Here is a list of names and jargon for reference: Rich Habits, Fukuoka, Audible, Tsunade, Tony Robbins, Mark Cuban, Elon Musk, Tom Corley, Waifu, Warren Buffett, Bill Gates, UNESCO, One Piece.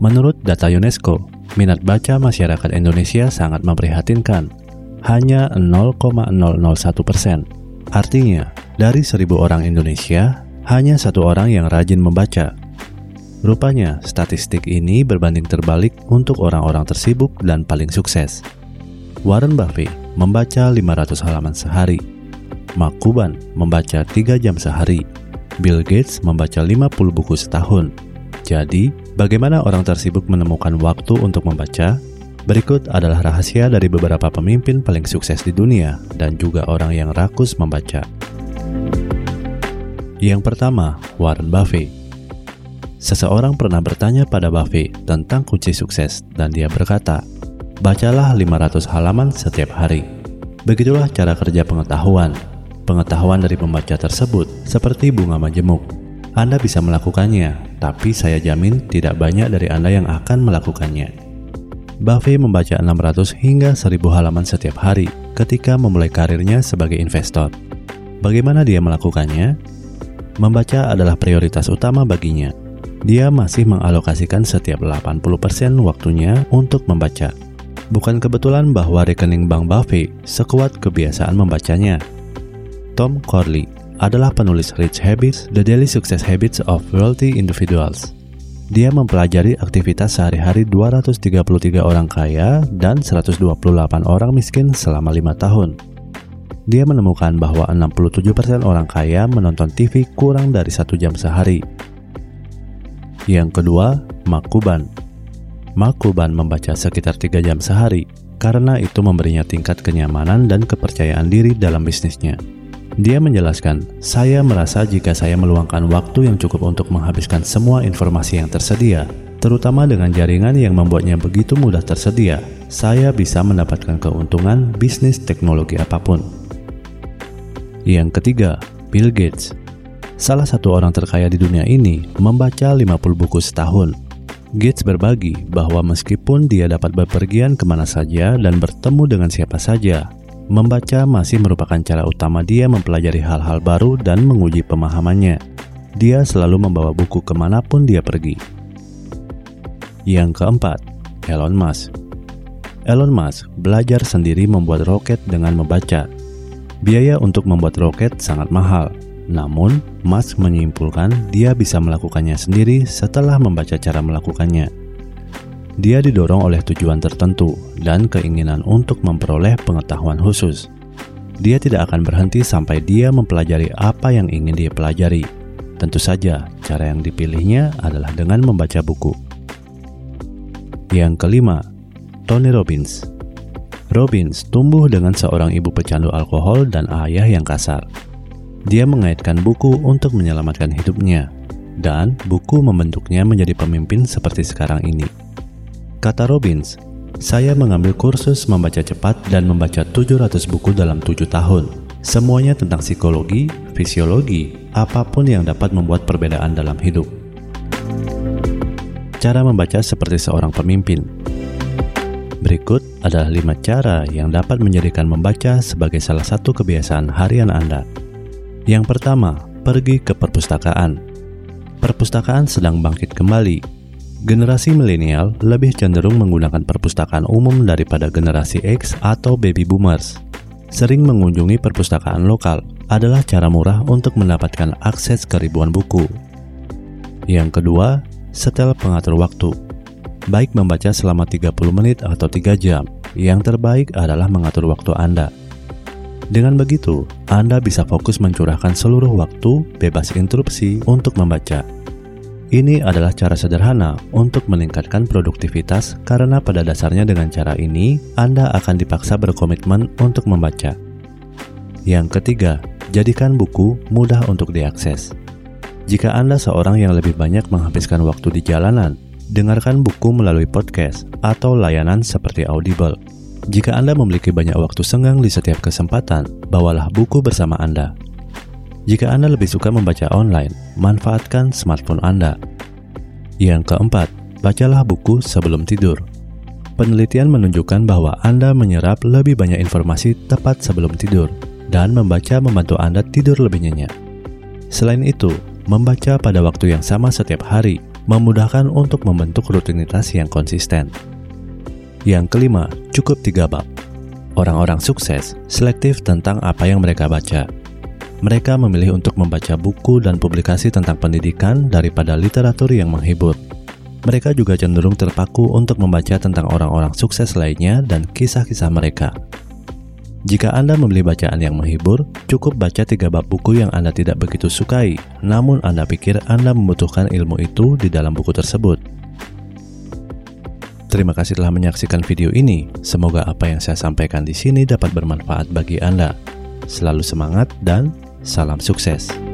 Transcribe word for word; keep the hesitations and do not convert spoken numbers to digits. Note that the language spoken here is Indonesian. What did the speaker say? Menurut data UNESCO, minat baca masyarakat Indonesia sangat memprihatinkan. Hanya nol koma nol nol satu persen. Artinya, dari seribu orang Indonesia, hanya satu orang yang rajin membaca. Rupanya, statistik ini berbanding terbalik untuk orang-orang tersibuk dan paling sukses. Warren Buffett membaca lima ratus halaman sehari. Mark Cuban membaca tiga jam sehari. Bill Gates membaca lima puluh buku setahun. Jadi, bagaimana orang tersibuk menemukan waktu untuk membaca? Berikut adalah rahasia dari beberapa pemimpin paling sukses di dunia dan juga orang yang rakus membaca. Yang pertama, Warren Buffett. Seseorang pernah bertanya pada Buffett tentang kunci sukses dan dia berkata, "Bacalah lima ratus halaman setiap hari." Begitulah cara kerja pengetahuan. Pengetahuan dari pembaca tersebut seperti bunga majemuk. Anda bisa melakukannya, tapi saya jamin tidak banyak dari Anda yang akan melakukannya. Buffett membaca enam ratus hingga seribu halaman setiap hari ketika memulai karirnya sebagai investor. Bagaimana dia melakukannya? Membaca adalah prioritas utama baginya. Dia masih mengalokasikan setiap delapan puluh persen waktunya untuk membaca. Bukan kebetulan bahwa rekening bank Buffett sekuat kebiasaan membacanya. Tom Corley adalah penulis Rich Habits, The Daily Success Habits of Wealthy Individuals. Dia mempelajari aktivitas sehari-hari dua ratus tiga puluh tiga orang kaya dan seratus dua puluh delapan orang miskin selama lima tahun. Dia menemukan bahwa enam puluh tujuh persen orang kaya menonton T V kurang dari satu jam sehari. Yang kedua, Mark Cuban. Mark Cuban membaca sekitar tiga jam sehari karena itu memberinya tingkat kenyamanan dan kepercayaan diri dalam bisnisnya. Dia menjelaskan, "Saya merasa jika saya meluangkan waktu yang cukup untuk menghabiskan semua informasi yang tersedia, terutama dengan jaringan yang membuatnya begitu mudah tersedia, saya bisa mendapatkan keuntungan bisnis teknologi apapun." Yang ketiga, Bill Gates. Salah satu orang terkaya di dunia ini membaca lima puluh buku setahun. Gates berbagi bahwa meskipun dia dapat bepergian kemana saja dan bertemu dengan siapa saja, membaca masih merupakan cara utama dia mempelajari hal-hal baru dan menguji pemahamannya. Dia selalu membawa buku kemanapun dia pergi. Yang keempat, Elon Musk. Elon Musk belajar sendiri membuat roket dengan membaca. Biaya untuk membuat roket sangat mahal. Namun, Musk menyimpulkan dia bisa melakukannya sendiri setelah membaca cara melakukannya. Dia didorong oleh tujuan tertentu dan keinginan untuk memperoleh pengetahuan khusus. Dia tidak akan berhenti sampai dia mempelajari apa yang ingin dia pelajari. Tentu saja, cara yang dipilihnya adalah dengan membaca buku. Yang kelima, Tony Robbins. Robbins tumbuh dengan seorang ibu pecandu alkohol dan ayah yang kasar. Dia mengaitkan buku untuk menyelamatkan hidupnya, dan buku membentuknya menjadi pemimpin seperti sekarang ini. Kata Robbins, "Saya mengambil kursus membaca cepat dan membaca tujuh ratus buku dalam tujuh tahun. Semuanya tentang psikologi, fisiologi, apapun yang dapat membuat perbedaan dalam hidup." Cara membaca seperti seorang pemimpin. Berikut adalah lima cara yang dapat menjadikan membaca sebagai salah satu kebiasaan harian Anda. Yang pertama, pergi ke perpustakaan. Perpustakaan sedang bangkit kembali. Generasi milenial lebih cenderung menggunakan perpustakaan umum daripada generasi X atau baby boomers. Sering mengunjungi perpustakaan lokal adalah cara murah untuk mendapatkan akses ke ribuan buku. Yang kedua, setel pengatur waktu. Baik membaca selama tiga puluh menit atau tiga jam, yang terbaik adalah mengatur waktu Anda. Dengan begitu, Anda bisa fokus mencurahkan seluruh waktu bebas interupsi untuk membaca. Ini adalah cara sederhana untuk meningkatkan produktivitas karena pada dasarnya dengan cara ini, Anda akan dipaksa berkomitmen untuk membaca. Yang ketiga, jadikan buku mudah untuk diakses. Jika Anda seorang yang lebih banyak menghabiskan waktu di jalanan, dengarkan buku melalui podcast atau layanan seperti Audible. Jika Anda memiliki banyak waktu senggang di setiap kesempatan, bawalah buku bersama Anda. Jika Anda lebih suka membaca online, manfaatkan smartphone Anda. Yang keempat, bacalah buku sebelum tidur. Penelitian menunjukkan bahwa Anda menyerap lebih banyak informasi tepat sebelum tidur, dan membaca membantu Anda tidur lebih nyenyak. Selain itu, membaca pada waktu yang sama setiap hari memudahkan untuk membentuk rutinitas yang konsisten. Yang kelima, cukup tiga bab. Orang-orang sukses selektif tentang apa yang mereka baca. Mereka memilih untuk membaca buku dan publikasi tentang pendidikan daripada literatur yang menghibur. Mereka juga cenderung terpaku untuk membaca tentang orang-orang sukses lainnya dan kisah-kisah mereka. Jika Anda membeli bacaan yang menghibur, cukup baca tiga bab buku yang Anda tidak begitu sukai, namun Anda pikir Anda membutuhkan ilmu itu di dalam buku tersebut. Terima kasih telah menyaksikan video ini. Semoga apa yang saya sampaikan di sini dapat bermanfaat bagi Anda. Selalu semangat dan salam sukses.